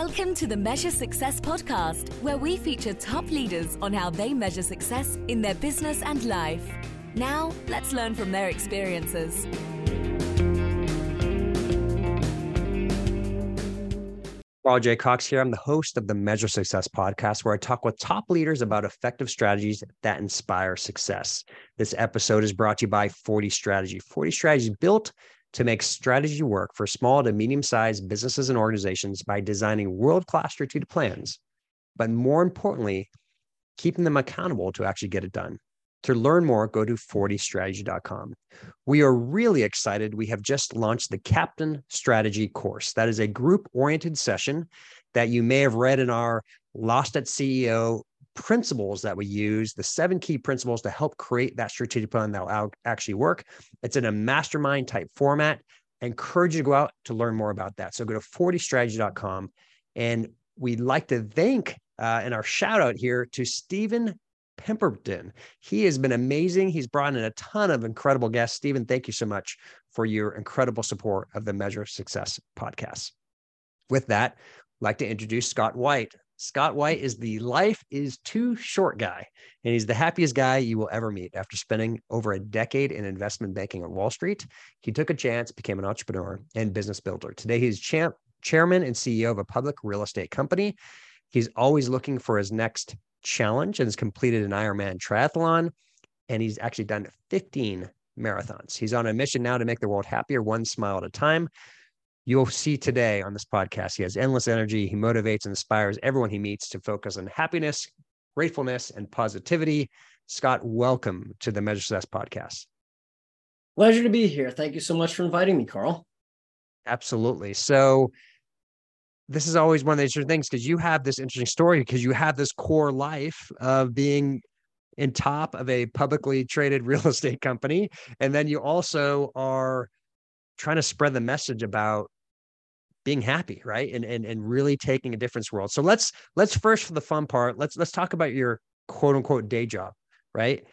Welcome to the Measure Success podcast, where we feature top leaders on how they measure success in their business and life. Now, let's learn from their experiences. RJ Cox here. I'm the host of the Measure Success podcast, where I talk with top leaders about effective strategies that inspire success. This episode is brought to you by 40 Strategy. 40 Strategy is built to make strategy work for small to medium-sized businesses and organizations by designing world-class strategic plans, but more importantly, keeping them accountable to actually get it done. To learn more, go to 40strategy.com. We are really excited. We have just launched the Captain Strategy course. That is a group-oriented session that you may have read in our Lost at CEO principles that we use, the 7 key principles to help create that strategic plan that will actually work. It's in a mastermind type format. I encourage you to go out to learn more about that. So go to 40strategy.com. And we'd like to thank and our shout out here to Stephen Pemberton. He has been amazing. He's brought in a ton of incredible guests. Stephen, thank you so much for your incredible support of the Measure Success podcast. With that, I'd like to introduce Scott White. Scott White is the Life is Too Short guy, and he's the happiest guy you will ever meet. After spending over a decade in investment banking on Wall Street, he took a chance, became an entrepreneur and business builder. Today, he's chairman and CEO of a public real estate company. He's always looking for his next challenge and has completed an Ironman triathlon, and he's actually done 15 marathons. He's on a mission now to make the world happier, one smile at a time. You'll see today on this podcast, he has endless energy. He motivates and inspires everyone he meets to focus on happiness, gratefulness, and positivity. Scott, welcome to the Measure Success podcast. Pleasure to be here. Thank you so much for inviting me, Carl. Absolutely. So this is always one of the interesting things, because you have this interesting story, because you have this core life of being in top of a publicly traded real estate company. And then you also are trying to spread the message about being happy, right? And really taking a difference world. So let's first, for the fun part, let's talk about your quote unquote day job, right?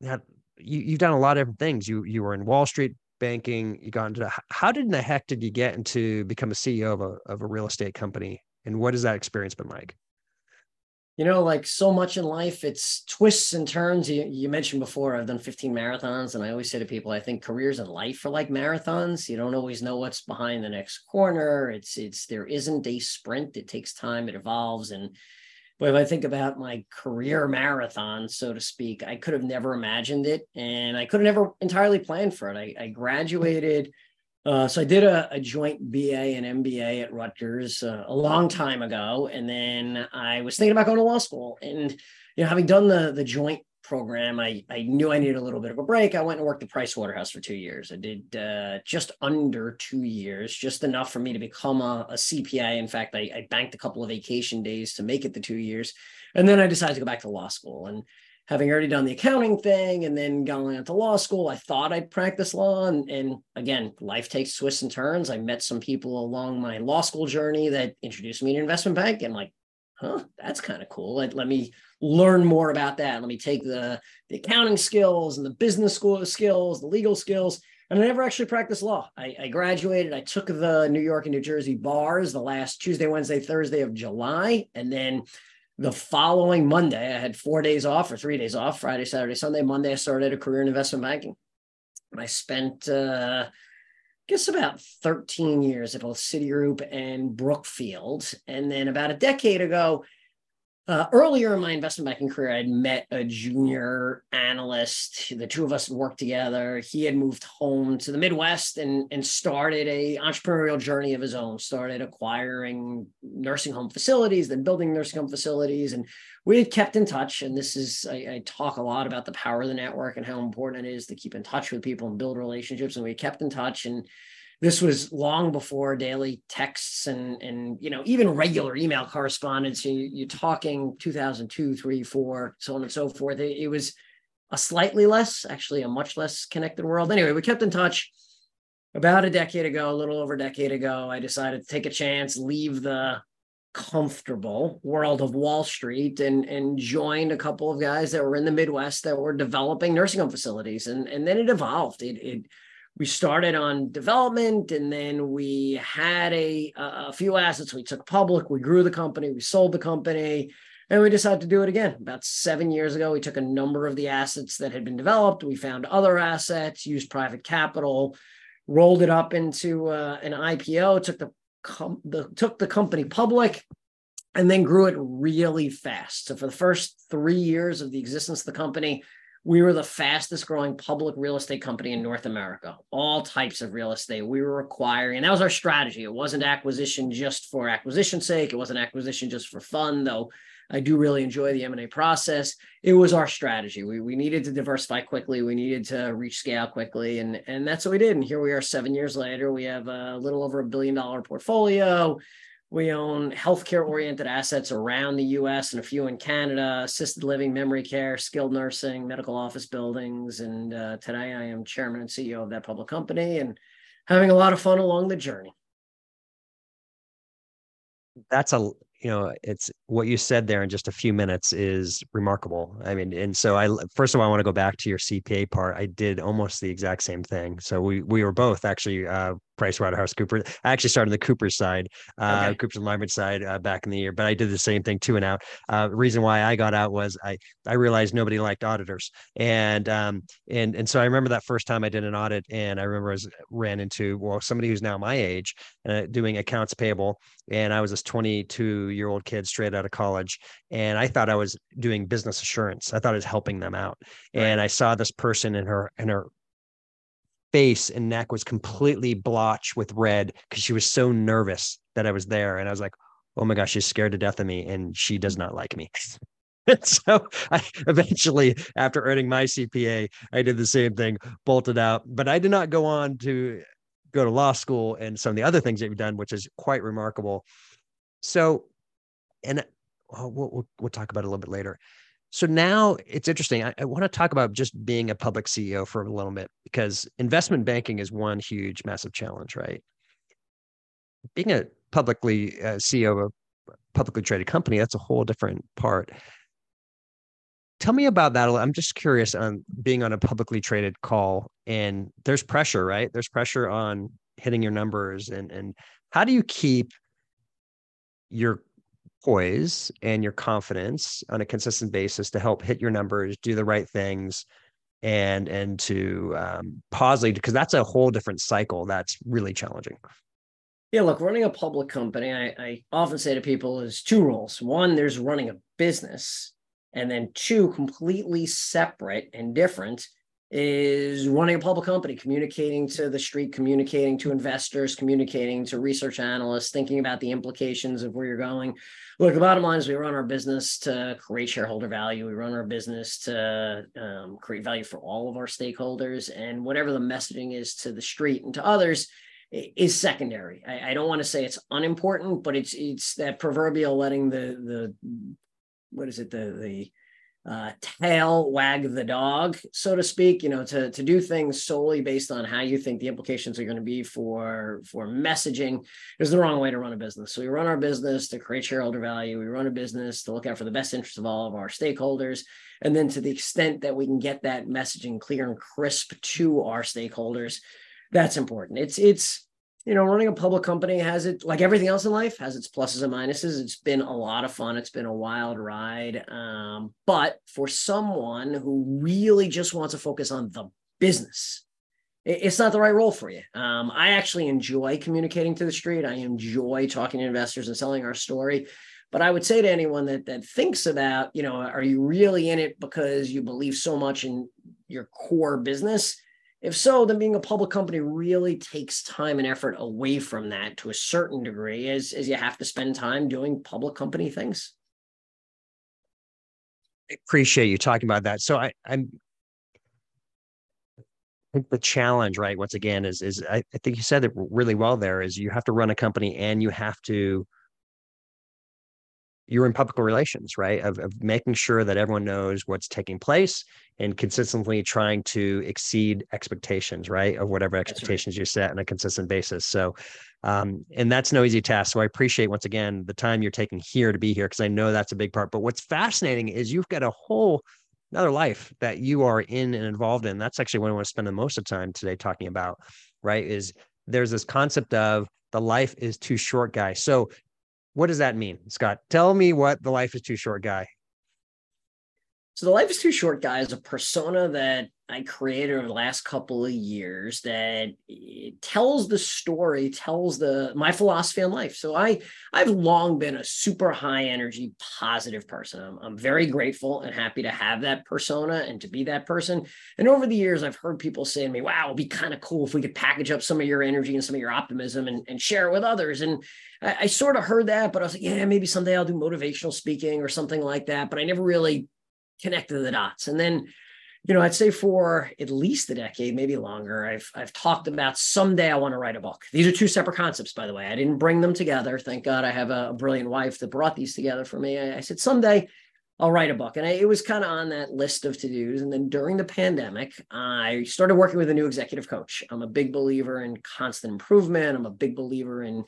Now you've done a lot of different things. You were in Wall Street banking. You got into how did in the heck did you get into become a CEO of a real estate company? And what has that experience been like? You know, like so much in life, it's twists and turns. You mentioned before, I've done 15 marathons, and I always say to people, I think careers in life are like marathons. You don't always know what's behind the next corner. There isn't a sprint. It takes time. It evolves. And but if I think about my career marathon, so to speak, I could have never imagined it, and I could have never entirely planned for it. I graduated. So I did a joint BA and MBA at Rutgers a long time ago. And then I was thinking about going to law school, and, you know, having done the joint program, I knew I needed a little bit of a break. I went and worked at Pricewaterhouse for 2 years. I did just under 2 years, just enough for me to become a CPA. In fact, I banked a couple of vacation days to make it the 2 years. And then I decided to go back to law school, and having already done the accounting thing and then going into law school, I thought I'd practice law. And again, life takes twists and turns. I met some people along my law school journey that introduced me to investment banking. I'm like, huh, that's kind of cool. Let me learn more about that. Let me take the accounting skills and the business school skills, the legal skills. And I never actually practiced law. I graduated. I took the New York and New Jersey bars the last Tuesday, Wednesday, Thursday of July. And then the following Monday, I had 4 days off or 3 days off, Friday, Saturday, Sunday. Monday, I started a career in investment banking. I spent, about 13 years at both Citigroup and Brookfield. And then about a decade ago, earlier in my investment banking career, I'd met a junior analyst. The two of us worked together. He had moved home to the Midwest and started an entrepreneurial journey of his own, started acquiring nursing home facilities, then building nursing home facilities. And we had kept in touch. And this is, I talk a lot about the power of the network and how important it is to keep in touch with people and build relationships. And we kept in touch. And this was long before daily texts and you know, even regular email correspondence. You're talking 2002, 3, 4, so on and so forth. It was a much less connected world. Anyway, we kept in touch. About a little over a decade ago, I decided to take a chance, leave the comfortable world of Wall Street and joined a couple of guys that were in the Midwest that were developing nursing home facilities. And then it evolved. It we started on development, and then we had a few assets. We took public, we grew the company, we sold the company, and we decided to do it again. About 7 years ago, we took a number of the assets that had been developed. We found other assets, used private capital, rolled it up into an IPO, took the company public, and then grew it really fast. So for the first 3 years of the existence of the company, we were the fastest growing public real estate company in North America, all types of real estate. We were acquiring, and that was our strategy. It wasn't acquisition just for acquisition's sake. It wasn't acquisition just for fun, though I do really enjoy the M&A process. It was our strategy. We needed to diversify quickly. We needed to reach scale quickly. And that's what we did. And here we are 7 years later. We have a little over $1 billion portfolio. We own healthcare-oriented assets around the U.S. and a few in Canada, assisted living, memory care, skilled nursing, medical office buildings. And today I am chairman and CEO of that public company and having a lot of fun along the journey. That's a... you know, it's what you said there in just a few minutes is remarkable. I mean, and so first of all, I want to go back to your CPA part. I did almost the exact same thing. So we were both actually PricewaterhouseCoopers. I actually started on the Coopers side, okay. Coopers and Lyman side back in the year, but I did the same thing too and out. The reason why I got out was I realized nobody liked auditors. And so I remember that first time I did an audit, and I remember ran into, well, somebody who's now my age doing accounts payable. And I was this 22-year-old kid straight out of college. And I thought I was doing business assurance. I thought I was helping them out. Right. And I saw this person in her face and neck was completely blotched with red because she was so nervous that I was there. And I was like, oh my gosh, she's scared to death of me. And she does not like me. So I eventually, after earning my CPA, I did the same thing, bolted out, but I did not go on to go to law school and some of the other things that you've done, which is quite remarkable. So, and we'll talk about it a little bit later. So now it's interesting. I want to talk about just being a public CEO for a little bit, because investment banking is one huge, massive challenge, right? Being a publicly CEO of a publicly traded company, that's a whole different part. Tell me about that. I'm just curious on being on a publicly traded call, and there's pressure, right? There's pressure on hitting your numbers, and how do you keep your poise and your confidence on a consistent basis to help hit your numbers, do the right things, and to pause, because that's a whole different cycle. That's really challenging. Yeah, look, running a public company, I often say to people, is two roles. One, there's running a business, and then two, completely separate and different, is running a public company, communicating to the street, communicating to investors, communicating to research analysts, thinking about the implications of where you're going. Look, the bottom line is we run our business to create shareholder value. We run our business to create value for all of our stakeholders, and whatever the messaging is to the street and to others is secondary. I don't want to say it's unimportant, but it's that proverbial letting the what is it, the tail wag the dog, so to speak, you know, to do things solely based on how you think the implications are going to be for messaging is the wrong way to run a business. So we run our business to create shareholder value. We run a business to look out for the best interests of all of our stakeholders. And then to the extent that we can get that messaging clear and crisp to our stakeholders, that's important. It's you know, running a public company has it, like everything else in life, has its pluses and minuses. It's been a lot of fun. It's been a wild ride. But for someone who really just wants to focus on the business, it's not the right role for you. I actually enjoy communicating to the street. I enjoy talking to investors and selling our story. But I would say to anyone that thinks about, you know, are you really in it because you believe so much in your core business? If so, then being a public company really takes time and effort away from that to a certain degree, as you have to spend time doing public company things. I appreciate you talking about that. So I think the challenge, right, once again, is I think you said it really well there, is you have to run a company and you're in public relations, right? Of making sure that everyone knows what's taking place and consistently trying to exceed expectations, right? Of whatever expectations you set on a consistent basis. So, and that's no easy task. So I appreciate once again, the time you're taking here to be here, because I know that's a big part, but what's fascinating is you've got a whole another life that you are in and involved in. That's actually what I want to spend the most of time today talking about, right? Is there's this concept of the life is too short guy. So what does that mean, Scott? Tell me what the life is too short guy. So the life is too short guy is a persona that I created over the last couple of years that tells the story, tells my philosophy on life. So I've long been a super high energy, positive person. I'm very grateful and happy to have that persona and to be that person. And over the years, I've heard people say to me, wow, it'd be kind of cool if we could package up some of your energy and some of your optimism and share it with others. And I sort of heard that, but I was like, yeah, maybe someday I'll do motivational speaking or something like that. But I never really connected the dots. And then I'd say for at least a decade, maybe longer, I've talked about someday I want to write a book. These are two separate concepts, by the way. I didn't bring them together. Thank God I have a brilliant wife that brought these together for me. I said, someday I'll write a book. And it was kind of on that list of to-dos. And then during the pandemic, I started working with a new executive coach. I'm a big believer in constant improvement. I'm a big believer in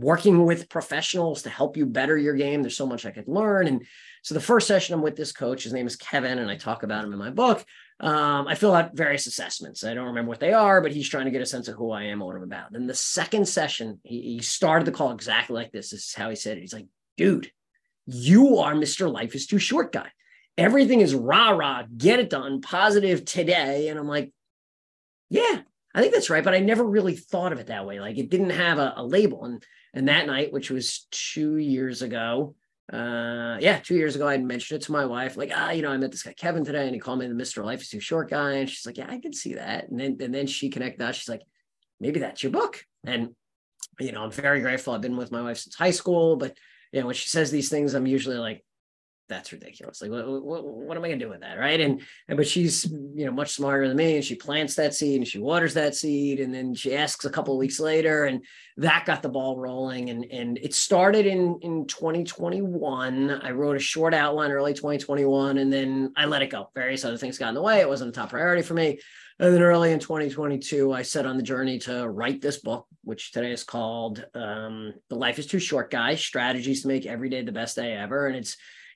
working with professionals to help you better your game. There's so much I could learn. And so the first session I'm with this coach, his name is Kevin, and I talk about him in my book. I fill out various assessments. I don't remember what they are, but he's trying to get a sense of who I am and what I'm about. Then the second session, he started the call exactly like this. This is how he said it. He's like, dude, you are Mr. Life is Too Short guy. Everything is rah-rah, get it done, positive today. And I'm like, yeah, I think that's right. But I never really thought of it that way. Like it didn't have a label. And that night, which was 2 years ago, 2 years ago, I had mentioned it to my wife, like, I met this guy, Kevin, today, and he called me the Mr. Life is Too Short guy. And she's like, yeah, I can see that. And then she connected that. She's like, maybe that's your book. And, I'm very grateful. I've been with my wife since high school, but when she says these things, I'm usually like, that's ridiculous. Like, what am I going to do with that? Right. But she's, much smarter than me, and she plants that seed and she waters that seed. And then she asks a couple of weeks later, and that got the ball rolling. And it started in 2021. I wrote a short outline early 2021, and then I let it go. Various other things got in the way. It wasn't a top priority for me. And then early in 2022, I set on the journey to write this book, which today is called The Life is Too Short Guy, Strategies to Make Every Day the Best Day Ever. And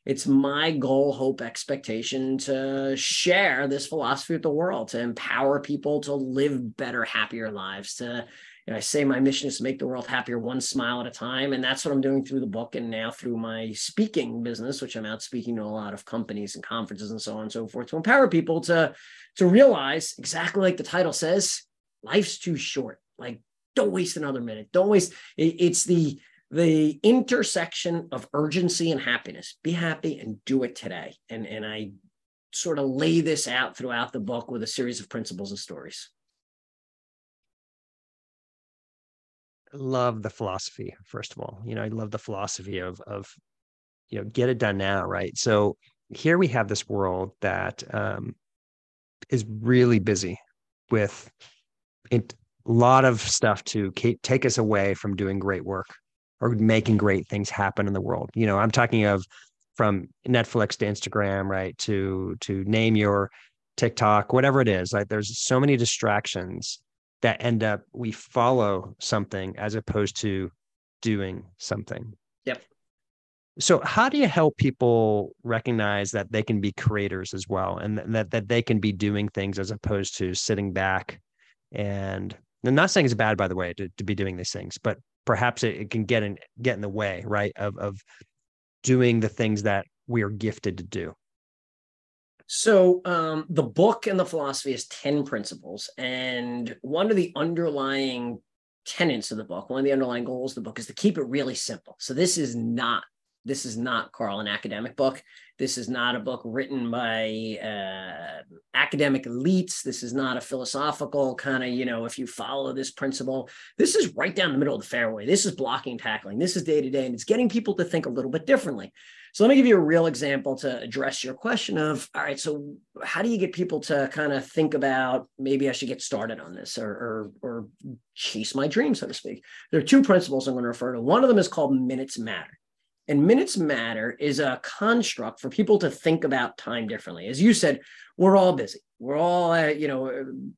it's my goal, hope, expectation to share this philosophy with the world, to empower people to live better, happier lives. I say my mission is to make the world happier one smile at a time. And that's what I'm doing through the book and now through my speaking business, which I'm out speaking to a lot of companies and conferences and so on and so forth, to empower people to realize, exactly like the title says, life's too short. Like, don't waste another minute. Don't waste. It's the intersection of urgency and happiness. Be happy and do it today. And I sort of lay this out throughout the book with a series of principles and stories. I love the philosophy. First of all, I love the philosophy of get it done now. Right. So here we have this world that is really busy with a lot of stuff to take us away from doing great work or making great things happen in the world. I'm talking of from Netflix to Instagram, right, to name your TikTok, whatever it is. Like, there's so many distractions that end up, we follow something as opposed to doing something. Yep. So how do you help people recognize that they can be creators as well, and that they can be doing things as opposed to sitting back? And I'm not saying it's bad, by the way, to be doing these things, but perhaps it can get in the way, right, of doing the things that we are gifted to do. So the book and the philosophy is 10 principles. And one of the underlying tenets of the book, one of the underlying goals of the book, is to keep it really simple. So this is not, Carl, an academic book. This is not a book written by academic elites. This is not a philosophical kind of, if you follow this principle. This is right down the middle of the fairway. This is blocking and tackling. This is day to day. And it's getting people to think a little bit differently. So let me give you a real example to address your question of, all right, so how do you get people to kind of think about, maybe I should get started on this or chase my dream, so to speak. There are two principles I'm going to refer to. One of them is called minutes matter. And minutes matter is a construct for people to think about time differently. As you said, we're all busy. We're all,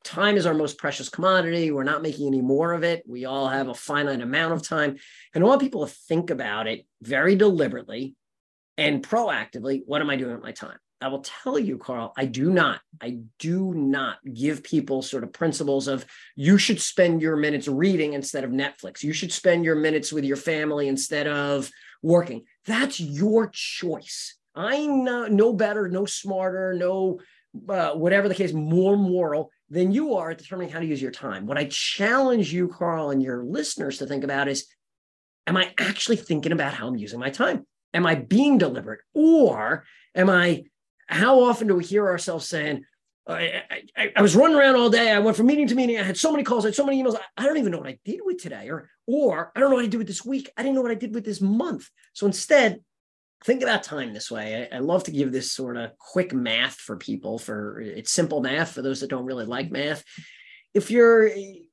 time is our most precious commodity. We're not making any more of it. We all have a finite amount of time. And I want people to think about it very deliberately and proactively. What am I doing with my time? I will tell you, Carl, I do not give people sort of principles of you should spend your minutes reading instead of Netflix. You should spend your minutes with your family instead of working. That's your choice. I'm no better, no smarter, no whatever the case, more moral than you are at determining how to use your time. What I challenge you, Carl, and your listeners to think about is, am I actually thinking about how I'm using my time? Am I being deliberate? Or am I, how often do we hear ourselves saying, I was running around all day. I went from meeting to meeting. I had so many calls. I had so many emails. I don't even know what I did with today. Or I don't know what I did with this week. I didn't know what I did with this month. So instead, think about time this way. I love to give this sort of quick math for people. It's simple math for those that don't really like math.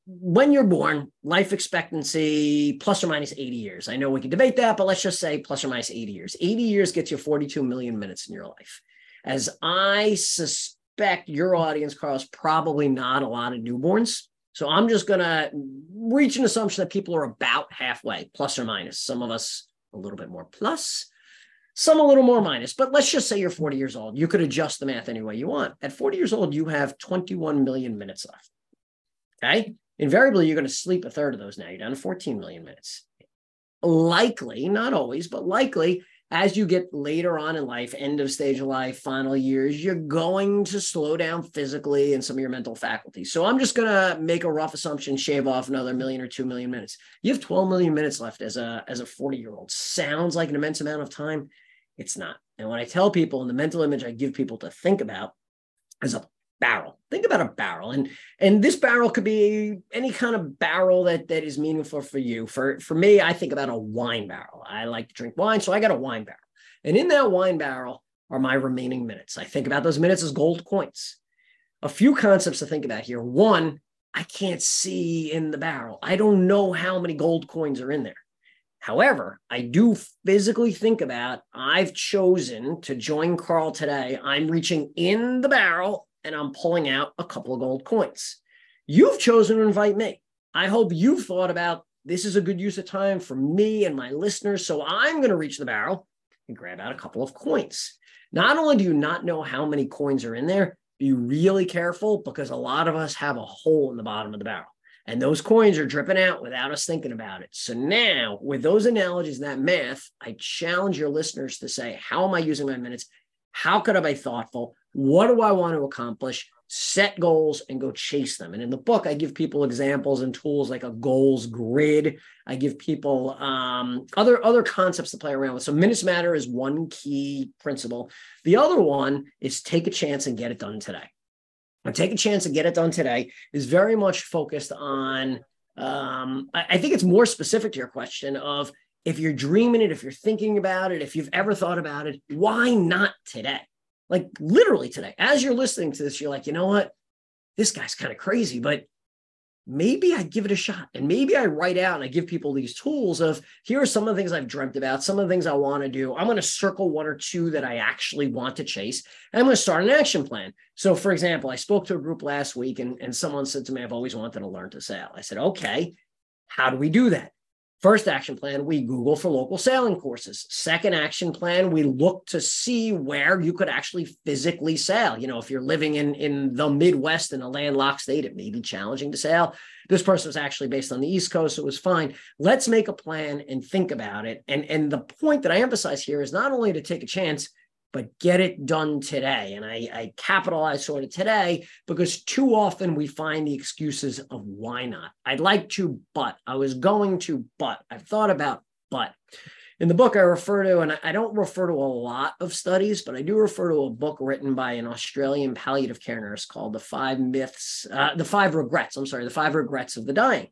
When you're born, life expectancy, plus or minus 80 years. I know we can debate that, but let's just say plus or minus 80 years. 80 years gets you 42 million minutes in your life. As I suspect your audience, Carl, is probably not a lot of newborns. So I'm just going to reach an assumption that people are about halfway, plus or minus. Some of us a little bit more plus, some a little more minus, but let's just say you're 40 years old. You could adjust the math any way you want. At 40 years old, you have 21 million minutes left. Okay. Invariably, you're going to sleep a third of those now. You're down to 14 million minutes. Likely, not always, but likely, as you get later on in life, end of stage of life, final years, you're going to slow down physically and some of your mental faculties. So I'm just going to make a rough assumption, shave off another million or 2 million minutes. You have 12 million minutes left as a 40-year-old. Sounds like an immense amount of time. It's not. And when I tell people, and the mental image I give people to think about is a barrel. Think about a barrel. And this barrel could be any kind of barrel that is meaningful for you. For me, I think about a wine barrel. I like to drink wine, so I got a wine barrel. And in that wine barrel are my remaining minutes. I think about those minutes as gold coins. A few concepts to think about here. One, I can't see in the barrel. I don't know how many gold coins are in there. However, I do physically think about, I've chosen to join Carl today. I'm reaching in the barrel and I'm pulling out a couple of gold coins. You've chosen to invite me. I hope you've thought about, this is a good use of time for me and my listeners, so I'm going to reach the barrel and grab out a couple of coins. Not only do you not know how many coins are in there, be really careful, because a lot of us have a hole in the bottom of the barrel, and those coins are dripping out without us thinking about it. So now, with those analogies and that math, I challenge your listeners to say, how am I using my minutes? How could I be thoughtful? What do I want to accomplish? Set goals and go chase them. And in the book, I give people examples and tools like a goals grid. I give people other concepts to play around with. So minutes matter is one key principle. The other one is take a chance and get it done today. And take a chance and get it done today is very much focused on, I think it's more specific to your question of, if you're dreaming it, if you're thinking about it, if you've ever thought about it, why not today? Like literally today, as you're listening to this, you're like, you know what? This guy's kind of crazy, but maybe I give it a shot. And maybe I write out and I give people these tools of, here are some of the things I've dreamt about, some of the things I want to do. I'm going to circle one or two that I actually want to chase. And I'm going to start an action plan. So for example, I spoke to a group last week and someone said to me, I've always wanted to learn to sail. I said, okay, how do we do that? First action plan, we Google for local sailing courses. Second action plan, we look to see where you could actually physically sail. You know, if you're living in the Midwest in a landlocked state, it may be challenging to sail. This person was actually based on the East Coast, so it was fine. Let's make a plan and think about it. And the point that I emphasize here is not only to take a chance, but get it done today. And I capitalize sort of today, because too often we find the excuses of why not. I'd like to, but I was going to, but I've thought about, but. In the book I refer to, and I don't refer to a lot of studies, but I do refer to a book written by an Australian palliative care nurse called The Five Regrets of the Dying.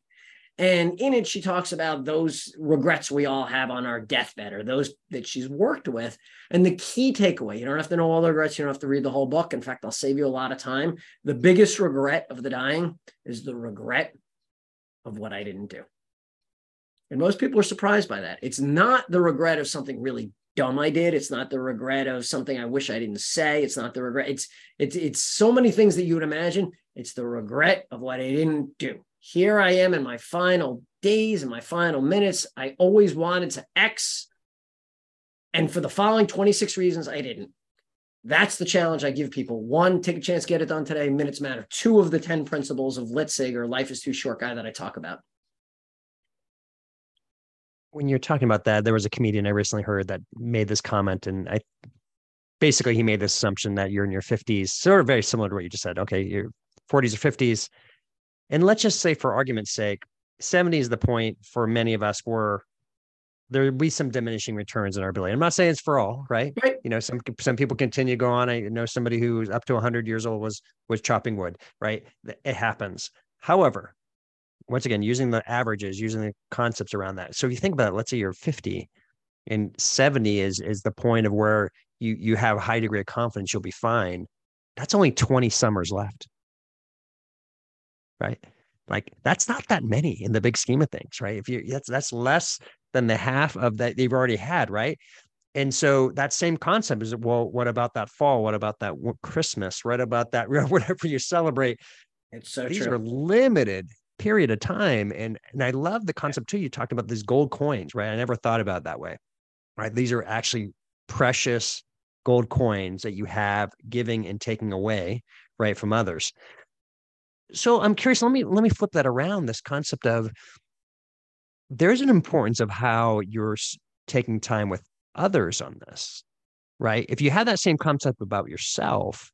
And in it, she talks about those regrets we all have on our deathbed, or those that she's worked with. And the key takeaway, you don't have to know all the regrets. You don't have to read the whole book. In fact, I'll save you a lot of time. The biggest regret of the dying is the regret of what I didn't do. And most people are surprised by that. It's not the regret of something really dumb I did. It's not the regret of something I wish I didn't say. It's not the regret. It's so many things that you would imagine. It's the regret of what I didn't do. Here I am in my final days, in my final minutes. I always wanted to X. And for the following 26 reasons, I didn't. That's the challenge I give people. One, take a chance, get it done today. Minutes matter. Two of the 10 principles of Letziger, Life is Too Short Guy, that I talk about. When you're talking about that, there was a comedian I recently heard that made this comment, and I basically he made this assumption that you're in your 50s, sort of very similar to what you just said. Okay, you're 40s or 50s. And let's just say, for argument's sake, 70 is the point for many of us where there will be some diminishing returns in our ability. I'm not saying it's for all, right? You know, some people continue to go on. I know somebody who was up to 100 years old was chopping wood, right? It happens. However, once again, using the averages, using the concepts around that. So if you think about it, let's say you're 50 and 70 is the point of where you have a high degree of confidence you'll be fine. That's only 20 summers left, right? Like that's not that many in the big scheme of things, right? If you that's less than the half of that they've already had, right? And so that same concept is, well, what about that fall? What about that Christmas? What about that, whatever you celebrate? It's so These true. Are limited period of time. And I love the concept too. You talked about these gold coins, right? I never thought about it that way, right? These are actually precious gold coins that you have giving and taking away, right, from others. So I'm curious, let me flip that around, this concept of there's an importance of how you're taking time with others on this, right? If you had that same concept about yourself,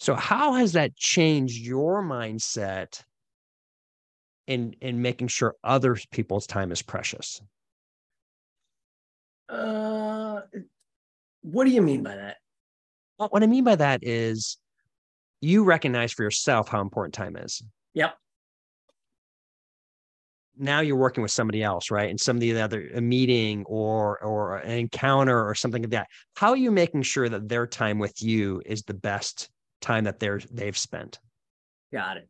so how has that changed your mindset in making sure other people's time is precious? What do you mean by that? Well, what I mean by that is you recognize for yourself how important time is. Yep. Now you're working with somebody else, right? And somebody other a meeting or an encounter or something like that. How are you making sure that their time with you is the best time that they've spent? Got it.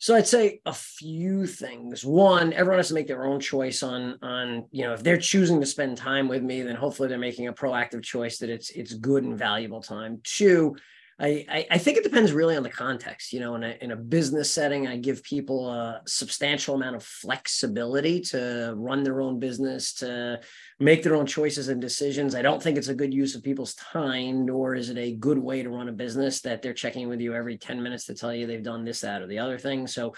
So I'd say a few things. One, everyone has to make their own choice on you know, if they're choosing to spend time with me, then hopefully they're making a proactive choice that it's good and valuable time. Two, I think it depends really on the context. You know, in a business setting, I give people a substantial amount of flexibility to run their own business, to make their own choices and decisions. I don't think it's a good use of people's time, nor is it a good way to run a business that they're checking with you every 10 minutes to tell you they've done this, that, or the other thing. So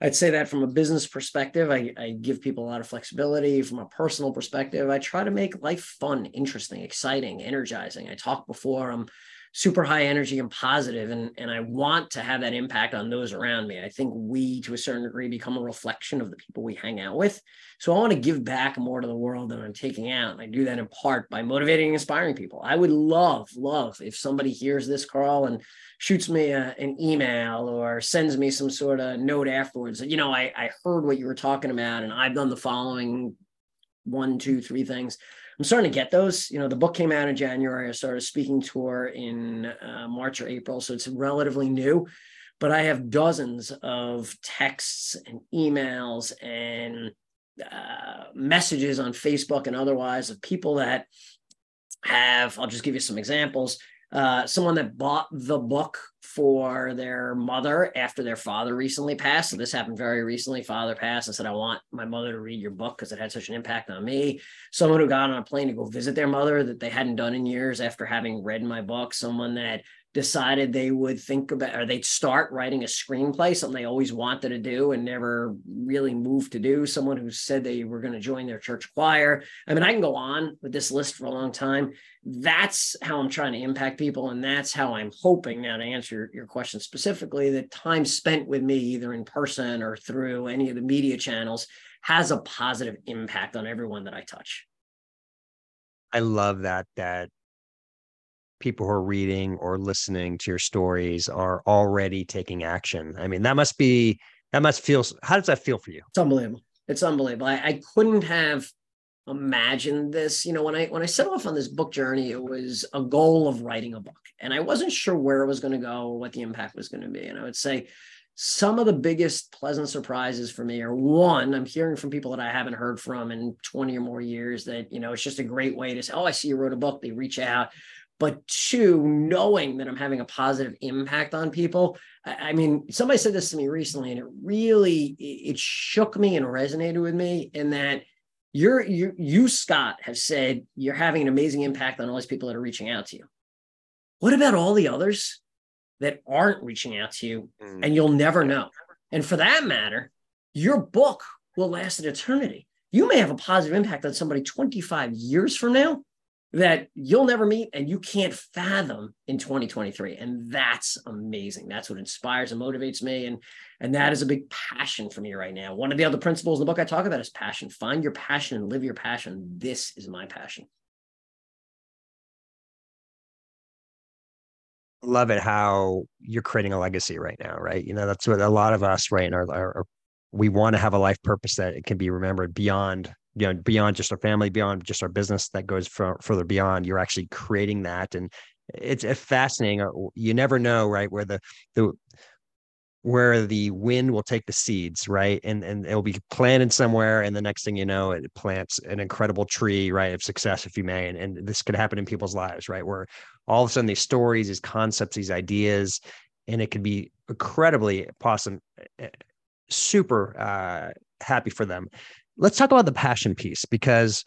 I'd say that from a business perspective, I give people a lot of flexibility. From a personal perspective, I try to make life fun, interesting, exciting, energizing. I talked before, I'm super high energy and positive, and I want to have that impact on those around me. I think we, to a certain degree, become a reflection of the people we hang out with. So I want to give back more to the world than I'm taking out. And I do that in part by motivating and inspiring people. I would love if somebody hears this, Carl, and shoots me an email or sends me some sort of note afterwards. You know, I heard what you were talking about, and I've done the following 1, 2, 3 things. I'm starting to get those. You know, the book came out in January. I started a speaking tour in March or April, so it's relatively new. But I have dozens of texts and emails and messages on Facebook and otherwise of people that have, I'll just give you some examples. Someone that bought the book for their mother after their father recently passed. So this happened very recently. Father passed. I said, I want my mother to read your book because it had such an impact on me. Someone who got on a plane to go visit their mother that they hadn't done in years after having read my book. Someone that decided they would think about, or they'd start writing a screenplay, something they always wanted to do and never really moved to do. Someone who said they were going to join their church choir. I mean, I can go on with this list for a long time. That's how I'm trying to impact people. And that's how I'm hoping, now to answer your question specifically, that time spent with me, either in person or through any of the media channels, has a positive impact on everyone that I touch. I love that people who are reading or listening to your stories are already taking action. I mean, that must feel, how does that feel for you? It's unbelievable. I couldn't have imagined this. You know, when I set off on this book journey, it was a goal of writing a book, and I wasn't sure where it was going to go or what the impact was going to be. And I would say some of the biggest pleasant surprises for me are, one, I'm hearing from people that I haven't heard from in 20 or more years that, you know, it's just a great way to say, oh, I see you wrote a book. They reach out. But two, knowing that I'm having a positive impact on people. I mean, somebody said this to me recently, and it really shook me and resonated with me, in that you, Scott, have said you're having an amazing impact on all these people that are reaching out to you. What about all the others that aren't reaching out to you and you'll never know? And for that matter, your book will last an eternity. You may have a positive impact on somebody 25 years from now that you'll never meet and you can't fathom in 2023. And that's amazing. That's what inspires and motivates me. And that is a big passion for me right now. One of the other principles in the book I talk about is passion. Find your passion and live your passion. This is my passion. Love it how you're creating a legacy right now, right? You know, that's what a lot of us, right, we want to have a life purpose that it can be remembered beyond, you know, beyond just our family, beyond just our business, that goes further beyond. You're actually creating that. And it's fascinating. You never know, right, where the wind will take the seeds, right? And it'll be planted somewhere. And the next thing you know, it plants an incredible tree, right, of success, if you may. And this could happen in people's lives, right? Where all of a sudden these stories, these concepts, these ideas, and it could be incredibly awesome, super happy for them. Let's talk about the passion piece, because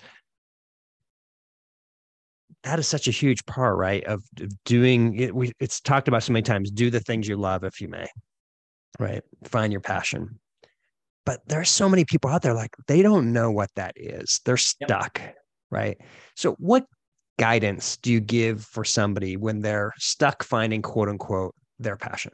that is such a huge part, right, of doing it. It's talked about so many times, do the things you love, if you may. Right. Find your passion. But there are so many people out there, like, they don't know what that is. They're stuck. Yep. Right. So what guidance do you give for somebody when they're stuck finding, quote unquote, their passion?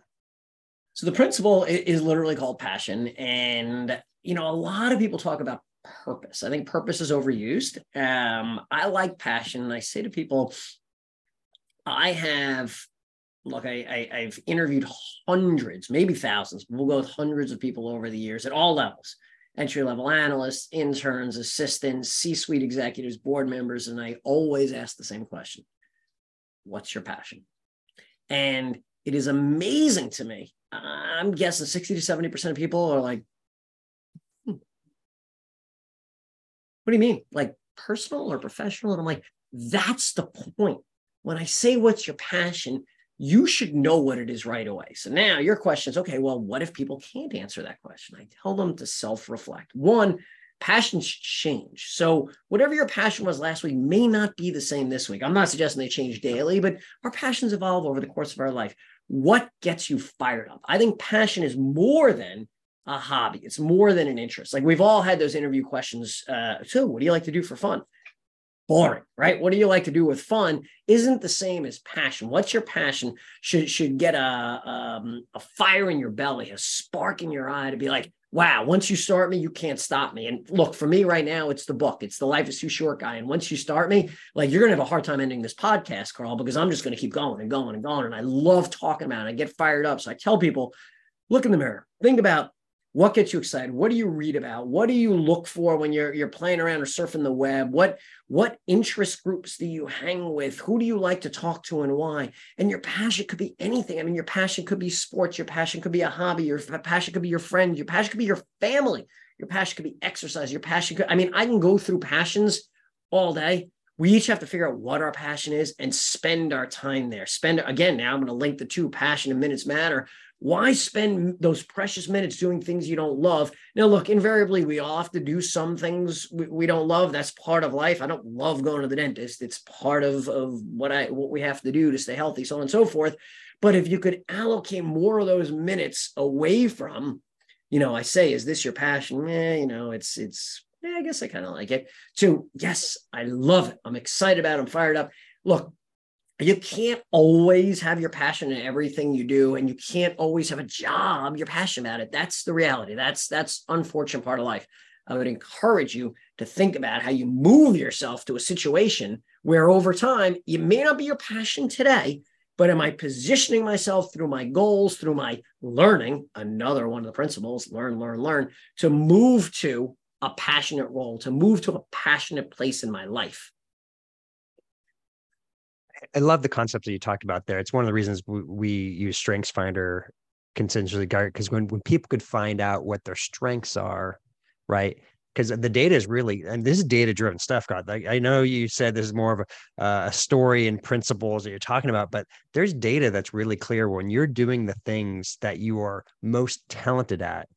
So the principle is literally called passion. And, you know, a lot of people talk about purpose. I think purpose is overused. I like passion. And I say to people, I've interviewed hundreds, maybe thousands, but we'll go with hundreds of people over the years at all levels, entry-level analysts, interns, assistants, C-suite executives, board members. And I always ask the same question: what's your passion? And it is amazing to me. I'm guessing 60 to 70% of people are like, what do you mean? Like personal or professional? And I'm like, that's the point. When I say what's your passion, you should know what it is right away. So now your question is, okay, well, what if people can't answer that question? I tell them to self-reflect. One, passions change. So whatever your passion was last week may not be the same this week. I'm not suggesting they change daily, but our passions evolve over the course of our life. What gets you fired up? I think passion is more than a hobby. It's more than an interest. Like, we've all had those interview questions too. What do you like to do for fun? Boring, right? What do you like to do with fun isn't the same as passion. What's your passion should get a fire in your belly, a spark in your eye to be like, wow, once you start me, you can't stop me. And look, for me right now, it's the book. It's The Life is Too Short Guy. And once you start me, like, you're going to have a hard time ending this podcast, Carl, because I'm just going to keep going and going and going. And I love talking about it. I get fired up. So I tell people, look in the mirror, think about what gets you excited? What do you read about? What do you look for when you're playing around or surfing the web? What interest groups do you hang with? Who do you like to talk to and why? And your passion could be anything. I mean, your passion could be sports. Your passion could be a hobby. Your passion could be your friend. Your passion could be your family. Your passion could be exercise. Your passion could, I mean, I can go through passions all day. We each have to figure out what our passion is and spend our time there. Again, now I'm going to link the two, passion and minutes matter. Why spend those precious minutes doing things you don't love? Now, look, invariably, we all have to do some things we don't love. That's part of life. I don't love going to the dentist. It's part of what we have to do to stay healthy, so on and so forth. But if you could allocate more of those minutes away from, you know, I say, is this your passion? I guess I kind of like it. To, yes, I love it. I'm excited about it. I'm fired up. Look, you can't always have your passion in everything you do, and you can't always have a job you're passionate about it. That's the reality. That's unfortunate part of life. I would encourage you to think about how you move yourself to a situation where over time, you may not be your passion today, but am I positioning myself through my goals, through my learning, another one of the principles, learn, to move to a passionate role, to move to a passionate place in my life. I love the concept that you talked about there. It's one of the reasons we use StrengthsFinder continuously, because when people could find out what their strengths are, right? Because the data is really, and this is data-driven stuff, God. Like, I know you said this is more of a story and principles that you're talking about, but there's data that's really clear. When you're doing the things that you are most talented at,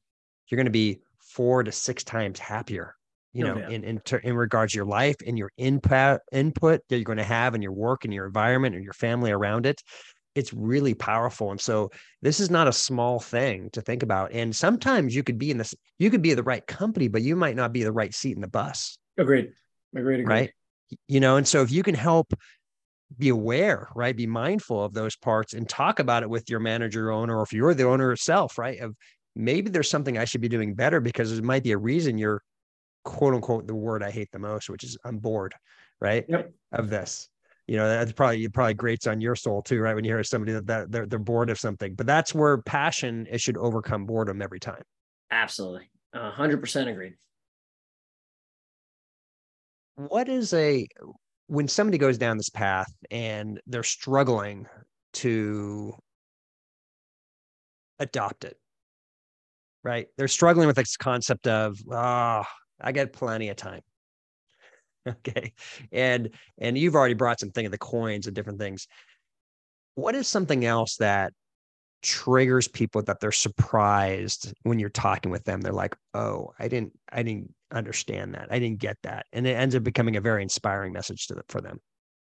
you're going to be 4 to 6 times happier, in regards to your life and your input that you're going to have in your work and your environment and your family around it. It's really powerful. And so this is not a small thing to think about. And sometimes you could be in the right company, but you might not be the right seat in the bus. Agreed. Right. And so if you can help be aware, right, be mindful of those parts and talk about it with your manager, owner, or if you're the owner itself, right, of maybe there's something I should be doing better, because there might be a reason you're, quote unquote, the word I hate the most, which is I'm bored, right? Yep. Of this. That's probably grates on your soul too, right? When you hear somebody that they're bored of something, but that's where passion, it should overcome boredom every time. Absolutely. 100% agreed. When somebody goes down this path and they're struggling to adopt it, right? They're struggling with this concept of, I got plenty of time. Okay. And you've already brought some thing of the coins and different things. What is something else that triggers people that they're surprised when you're talking with them? They're like, oh, I didn't understand that. I didn't get that. And it ends up becoming a very inspiring message for them.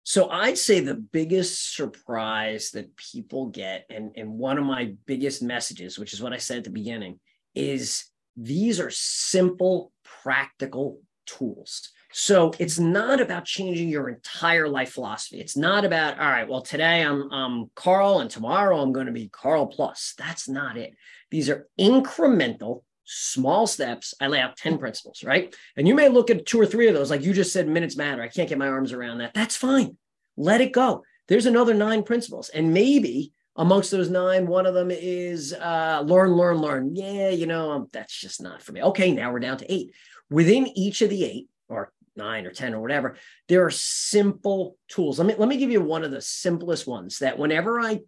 So I'd say the biggest surprise that people get, and one of my biggest messages, which is what I said at the beginning, is these are simple, practical tools. So it's not about changing your entire life philosophy. It's not about, all right, well, today I'm Carl and tomorrow I'm going to be Carl plus. That's not it. These are incremental, small steps. I lay out 10 principles, right? And you may look at 2 or 3 of those. Like you just said, minutes matter. I can't get my arms around that. That's fine. Let it go. There's another 9 principles. And maybe amongst those 9, one of them is learn. Yeah, that's just not for me. Okay, now we're down to 8. Within each of the 8 or 9 or 10 or whatever, there are simple tools. Let me give you one of the simplest ones that whenever I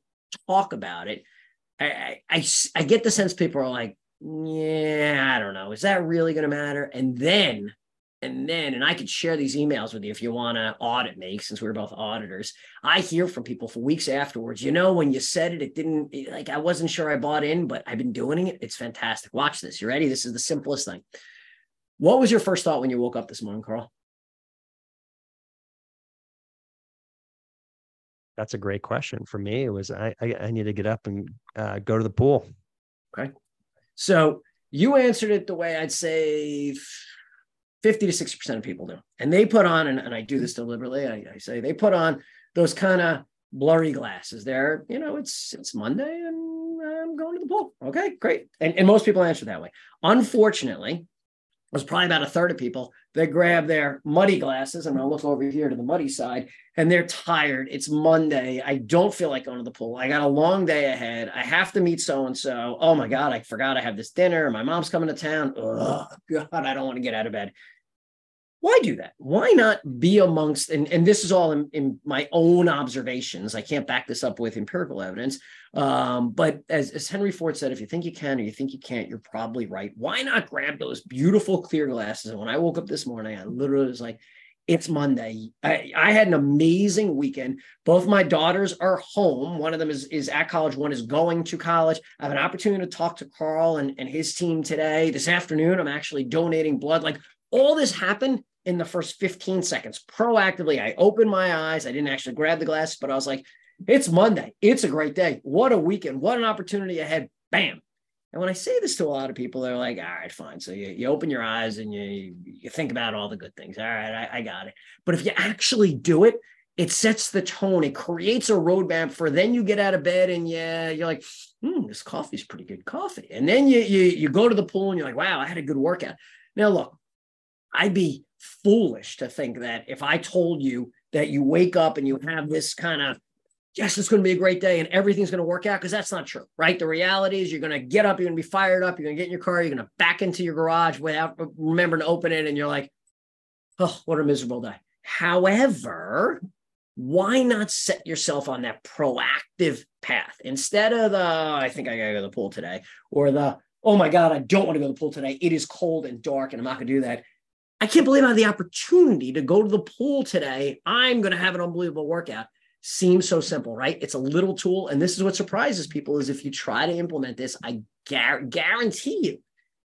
talk about it, I get the sense people are like, yeah, I don't know. Is that really going to matter? And I could share these emails with you if you want to audit me, since we're both auditors. I hear from people for weeks afterwards, when you said it, it didn't, like, I wasn't sure I bought in, but I've been doing it. It's fantastic. Watch this. You ready? This is the simplest thing. What was your first thought when you woke up this morning, Carl? That's a great question. For me, it was, I need to get up and go to the pool. Okay. So you answered it the way I'd say 50 to 60% of people do. And they put on, and I do this deliberately, I say they put on those kind of blurry glasses. They're, it's Monday and I'm going to the pool. Okay, great. And most people answer that way. Unfortunately, it was probably about a third of people that grab their muddy glasses. I'm going to look over here to the muddy side, and they're tired. It's Monday. I don't feel like going to the pool. I got a long day ahead. I have to meet so-and-so. Oh my God, I forgot I have this dinner. My mom's coming to town. Oh God, I don't want to get out of bed. Why do that? Why not be amongst, and this is all in my own observations. I can't back this up with empirical evidence. But as Henry Ford said, if you think you can or you think you can't, you're probably right. Why not grab those beautiful clear glasses? And when I woke up this morning, I literally was like, it's Monday. I had an amazing weekend. Both my daughters are home. One of them is at college. One is going to college. I have an opportunity to talk to Carl and his team today. This afternoon, I'm actually donating blood. Like, all this happened in the first 15 seconds, proactively. I opened my eyes. I didn't actually grab the glass, but I was like, it's Monday. It's a great day. What a weekend. What an opportunity ahead. Bam. And when I say this to a lot of people, they're like, all right, fine. So you open your eyes and you think about all the good things. All right, I got it. But if you actually do it, it sets the tone. It creates a roadmap for then you get out of bed and you're like, this coffee's pretty good coffee. And then you go to the pool and you're like, wow, I had a good workout. Now, look, I'd be foolish to think that if I told you that you wake up and you have this kind of, yes, it's going to be a great day and everything's going to work out, because that's not true, right? The reality is you're going to get up, you're going to be fired up, you're going to get in your car, you're going to back into your garage without remembering to open it. And you're like, oh, what a miserable day. However, why not set yourself on that proactive path instead of the, I think I got to go to the pool today, or the, oh my God, I don't want to go to the pool today. It is cold and dark and I'm not going to do that. I can't believe I had the opportunity to go to the pool today. I'm going to have an unbelievable workout. Seems so simple, right? It's a little tool. And this is what surprises people is if you try to implement this, I guarantee you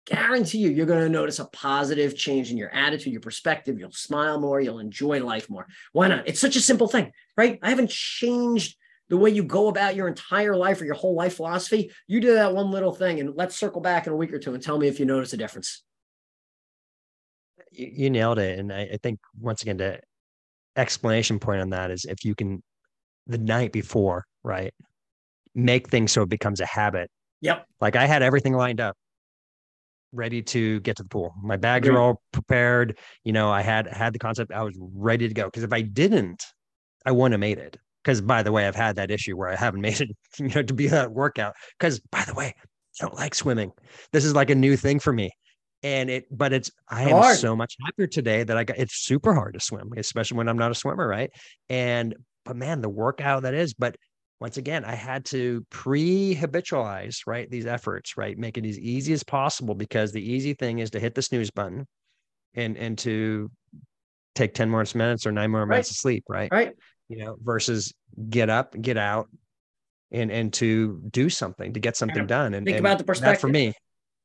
guarantee you, you're going to notice a positive change in your attitude, your perspective. You'll smile more. You'll enjoy life more. Why not? It's such a simple thing, right? I haven't changed the way you go about your entire life or your whole life philosophy. You do that one little thing, and let's circle back in a week or two and tell me if you notice a difference. You nailed it. And I think, once again, the explanation point on that is if you can, the night before, right, make things so it becomes a habit. Yep. Like I had everything lined up, ready to get to the pool. My bags are all prepared. You know, I had the concept. I was ready to go. Because if I didn't, I wouldn't have made it. Because by the way, I've had that issue where I haven't made it, you know, to be that workout. Because by the way, I don't like swimming. This is like a new thing for me. And I am so much happier today that it's super hard to swim, especially when I'm not a swimmer. Right. But man, the workout that is, but once again, I had to pre-habitualize, right, these efforts, right? Make it as easy as possible, because the easy thing is to hit the snooze button and to take 10 more minutes or 9 more minutes of sleep. Right. You know, versus get up, get out, and to do something, to get something done. And think about the perspective for me.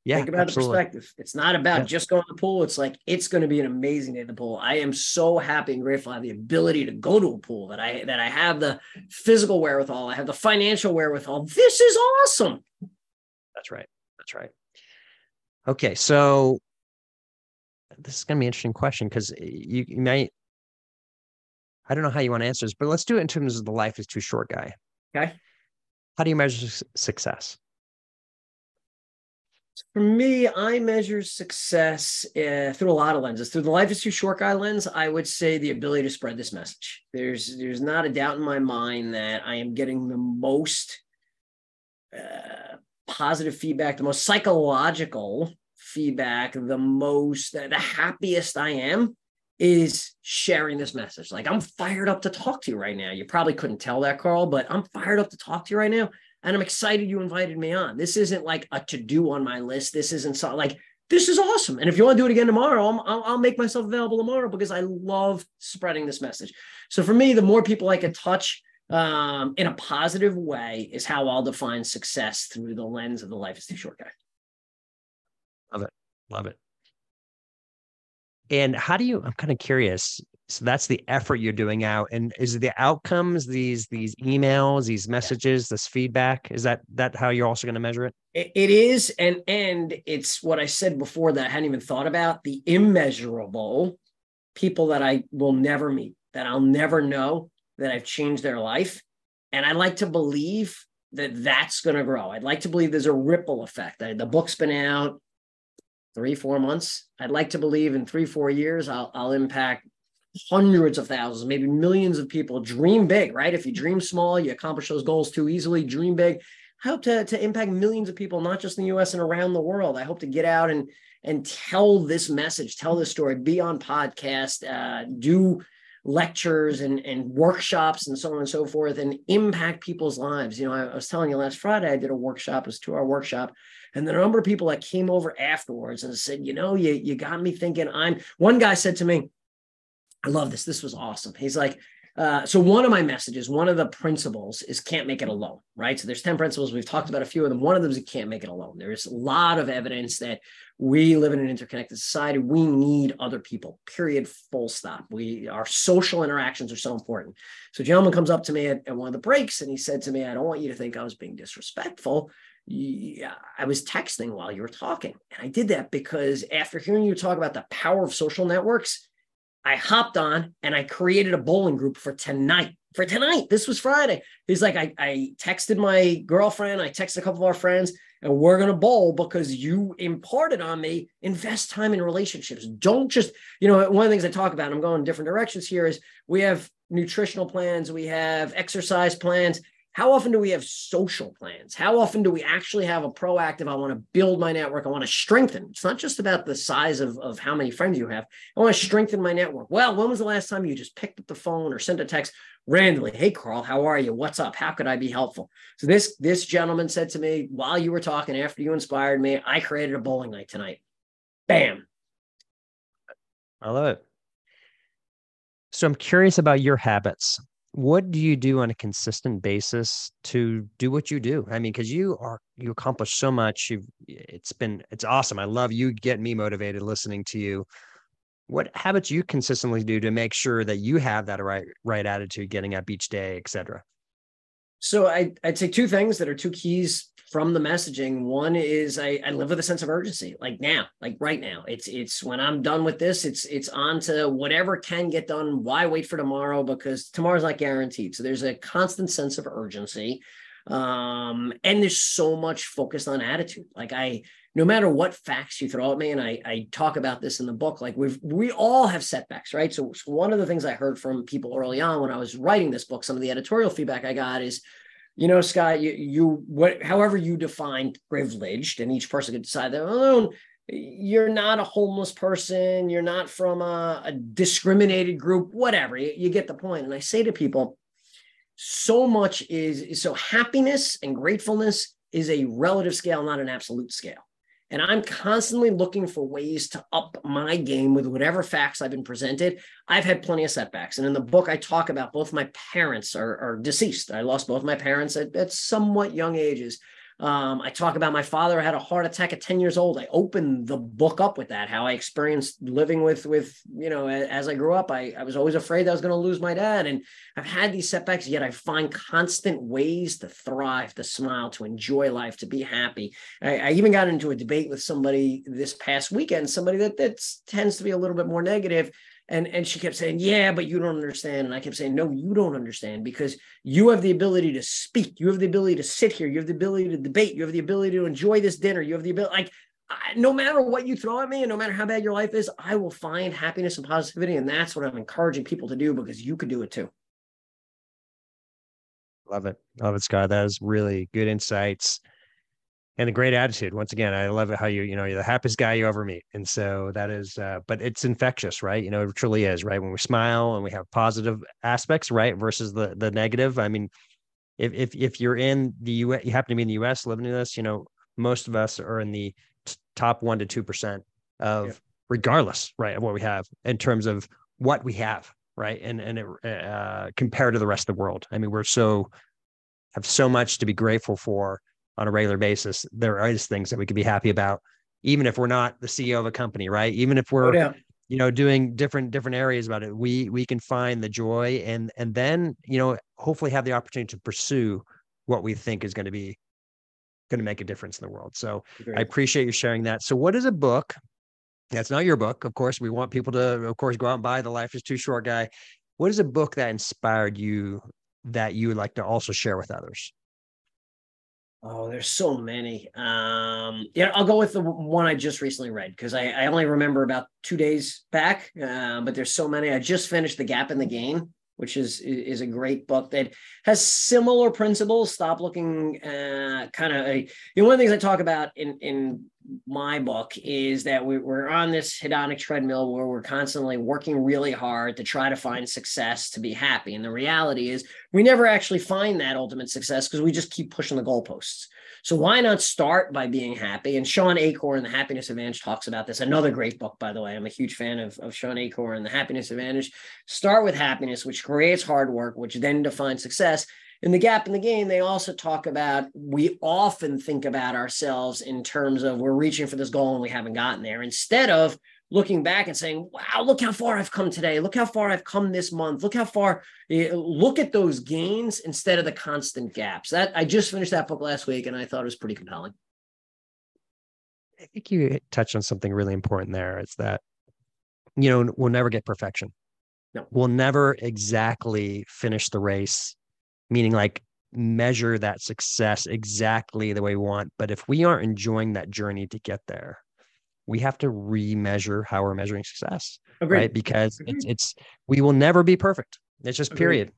Yeah, think about absolutely. The perspective. It's not about just going to the pool. It's like, it's going to be an amazing day at the pool. I am so happy and grateful I have the ability to go to a pool, that I have the physical wherewithal. I have the financial wherewithal. This is awesome. That's right. Okay. So this is going to be an interesting question, because you might, I don't know how you want to answer this, but let's do it in terms of the life is too short guy. Okay. How do you measure success? For me, I measure success through a lot of lenses. Through the Life is Too Short Guy lens, I would say the ability to spread this message. There's not a doubt in my mind that I am getting the most positive feedback, the most psychological feedback, the happiest I am is sharing this message. Like, I'm fired up to talk to you right now. You probably couldn't tell that, Carl, but I'm fired up to talk to you right now. And I'm excited you invited me on. This isn't like a to-do on my list. This isn't this is awesome. And if you want to do it again tomorrow, I'll make myself available tomorrow, because I love spreading this message. So for me, the more people I can touch in a positive way is how I'll define success through the lens of the Life is Too Short Guy. Love it. And how do you, I'm kind of curious. So that's the effort you're doing out. And is it the outcomes, these emails, these messages, this feedback, is that how you're also going to measure it? It is. And it's what I said before that I hadn't even thought about, the immeasurable people that I will never meet, that I'll never know that I've changed their life. And I like to believe that that's going to grow. I'd like to believe there's a ripple effect. The book's been out 3-4 months. I'd like to believe in 3-4 years, I'll impact hundreds of thousands, maybe millions of people. Dream big, right? If you dream small, you accomplish those goals too easily. Dream big. I hope to impact millions of people, not just in the US and around the world. I hope to get out and tell this message, tell this story, be on podcasts, do lectures and workshops and so on and so forth, and impact people's lives. You know, I was telling you last Friday, I did a workshop, it was a 2-hour workshop. And the number of people that came over afterwards and said, you know, you got me thinking. One guy said to me, I love this. This was awesome. He's like, so one of my messages, one of the principles is can't make it alone, right? So there's 10 principles. We've talked about a few of them. One of them is you can't make it alone. There's a lot of evidence that we live in an interconnected society. We need other people, period, full stop. Our social interactions are so important. So a gentleman comes up to me at one of the breaks and he said to me, I don't want you to think I was being disrespectful. Yeah, I was texting while you were talking. And I did that because after hearing you talk about the power of social networks, I hopped on and I created a bowling group for tonight. This was Friday. He's like, I texted my girlfriend. I texted a couple of our friends and we're going to bowl because you imparted on me, invest time in relationships. Don't just, you know, one of the things I talk about, and I'm going in different directions here, is we have nutritional plans. We have exercise plans. How often do we have social plans? How often do we actually have a proactive, I want to build my network, I want to strengthen? It's not just about the size of how many friends you have. I want to strengthen my network. Well, when was the last time you just picked up the phone or sent a text randomly? Hey, Carl, how are you? What's up? How could I be helpful? So this gentleman said to me, while you were talking, after you inspired me, I created a bowling night tonight. Bam. I love it. So I'm curious about your habits. What do you do on a consistent basis to do what you do? I mean, because you accomplish so much. It's awesome. I love you. Get me motivated listening to you. What habits you consistently do to make sure that you have that right attitude getting up each day, et cetera? So I'd say two things that are two keys from the messaging. One is I live with a sense of urgency, right now. It's when I'm done with this, it's on to whatever can get done. Why wait for tomorrow? Because tomorrow's not guaranteed. So there's a constant sense of urgency. And there's so much focus on attitude. No matter what facts you throw at me, and I talk about this in the book, we all have setbacks, right? So one of the things I heard from people early on when I was writing this book, some of the editorial feedback I got is, Scott, however you define privileged, and each person could decide their own, you're not a homeless person, you're not from a discriminated group, whatever, you get the point. And I say to people, so happiness and gratefulness is a relative scale, not an absolute scale. And I'm constantly looking for ways to up my game with whatever facts I've been presented. I've had plenty of setbacks. And in the book, I talk about both my parents are deceased. I lost both my parents at somewhat young ages. I talk about my father had a heart attack at 10 years old. I opened the book up with that, how I experienced living with as I grew up, I was always afraid that I was going to lose my dad. And I've had these setbacks, yet I find constant ways to thrive, to smile, to enjoy life, to be happy. I even got into a debate with somebody this past weekend, somebody that tends to be a little bit more negative. And she kept saying, yeah, but you don't understand. And I kept saying, no, you don't understand, because you have the ability to speak. You have the ability to sit here. You have the ability to debate. You have the ability to enjoy this dinner. You have the ability, no matter what you throw at me and no matter how bad your life is, I will find happiness and positivity. And that's what I'm encouraging people to do, because you could do it too. Love it. Love it, Scott. That was really good insights. And a great attitude. Once again, I love it how you're the happiest guy you ever meet. And so that is, but it's infectious, right? It truly is, right? When we smile and we have positive aspects, right? Versus the negative. I mean, if you're in the U.S., you happen to be in the U.S. living in this, most of us are in the top 1% to 2% of regardless, right? Of what we have in terms of what we have, right? And it, compared to the rest of the world. I mean, we're have so much to be grateful for. On a regular basis, there are just things that we could be happy about, even if we're not the CEO of a company, right? Even if we're, doing different areas about it, we can find the joy and then, hopefully have the opportunity to pursue what we think is going to make a difference in the world. So I appreciate you sharing that. So what is a book? That's not your book. Of course, we want people to, go out and buy The Life is Too Short Guy. What is a book that inspired you that you would like to also share with others? Oh, there's so many. I'll go with the one I just recently read, because I only remember about 2 days back, but there's so many. I just finished The Gap and the Gain, which is a great book that has similar principles. Stop looking one of the things I talk about in my book is that we're on this hedonic treadmill where we're constantly working really hard to try to find success, to be happy. And the reality is we never actually find that ultimate success, because we just keep pushing the goalposts. So why not start by being happy? And Shawn Achor in The Happiness Advantage talks about this. Another great book, by the way. I'm a huge fan of Shawn Achor and The Happiness Advantage. Start with happiness, which creates hard work, which then defines success. In The Gap and the Gain, they also talk about, we often think about ourselves in terms of we're reaching for this goal and we haven't gotten there, instead of looking back and saying, wow, look how far I've come today. Look how far I've come this month. Look at those gains instead of the constant gaps. That I just finished that book last week and I thought it was pretty compelling. I think you touched on something really important there. It's that, we'll never get perfection. No. We'll never exactly finish the race. Meaning measure that success exactly the way we want. But if we aren't enjoying that journey to get there, we have to remeasure how we're measuring success, right? Because it's we will never be perfect. It's just period.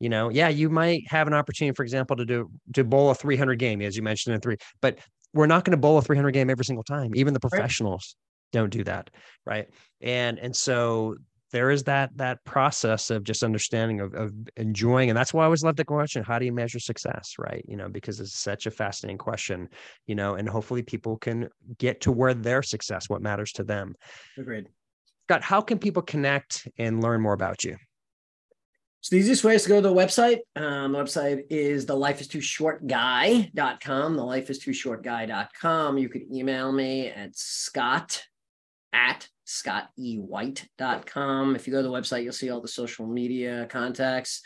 Agreed. You might have an opportunity, for example, to bowl a 300 game, as you mentioned in three, but we're not going to bowl a 300 game every single time. Even the professionals don't do that. Right. And so there is that process of just understanding of enjoying. And that's why I always love the question, how do you measure success? Right. Because it's such a fascinating question, and hopefully people can get to where their success, what matters to them. Agreed. Scott, how can people connect and learn more about you? So the easiest way is to go to the website. The website is thelifeistooshortguy.com, thelifeistooshortguy.com. You could email me at scott@scottewhite.com. If you go to the website, you'll see all the social media contacts.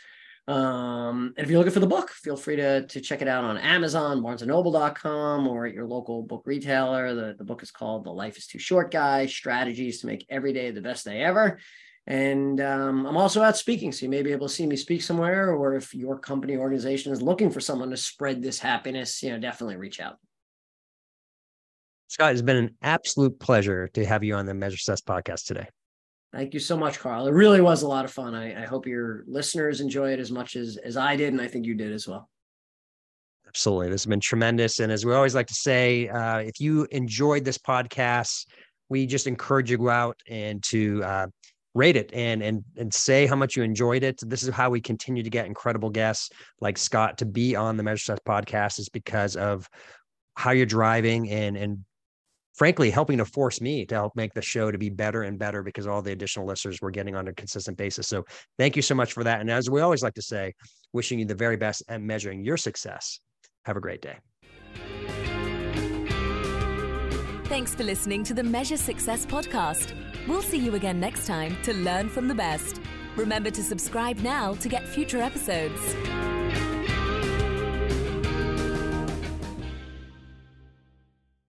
And if you're looking for the book, feel free to check it out on Amazon, barnesandnoble.com, or at your local book retailer. The book is called The Life is Too Short Guy, Strategies to Make Every Day the Best Day Ever. And I'm also out speaking, so you may be able to see me speak somewhere, or if your company or organization is looking for someone to spread this happiness, definitely reach out. Scott, it's been an absolute pleasure to have you on the Measure Success podcast today. Thank you so much, Carl. It really was a lot of fun. I hope your listeners enjoy it as much as I did, and I think you did as well. Absolutely. This has been tremendous. And as we always like to say, if you enjoyed this podcast, we just encourage you to go out and to rate it and say how much you enjoyed it. This is how we continue to get incredible guests like Scott to be on the Measure Success podcast, is because of how you're driving and frankly, helping to force me to help make the show to be better and better, because all the additional listeners we're getting on a consistent basis. So thank you so much for that. And as we always like to say, wishing you the very best and measuring your success. Have a great day. Thanks for listening to the Measure Success podcast. We'll see you again next time to learn from the best. Remember to subscribe now to get future episodes.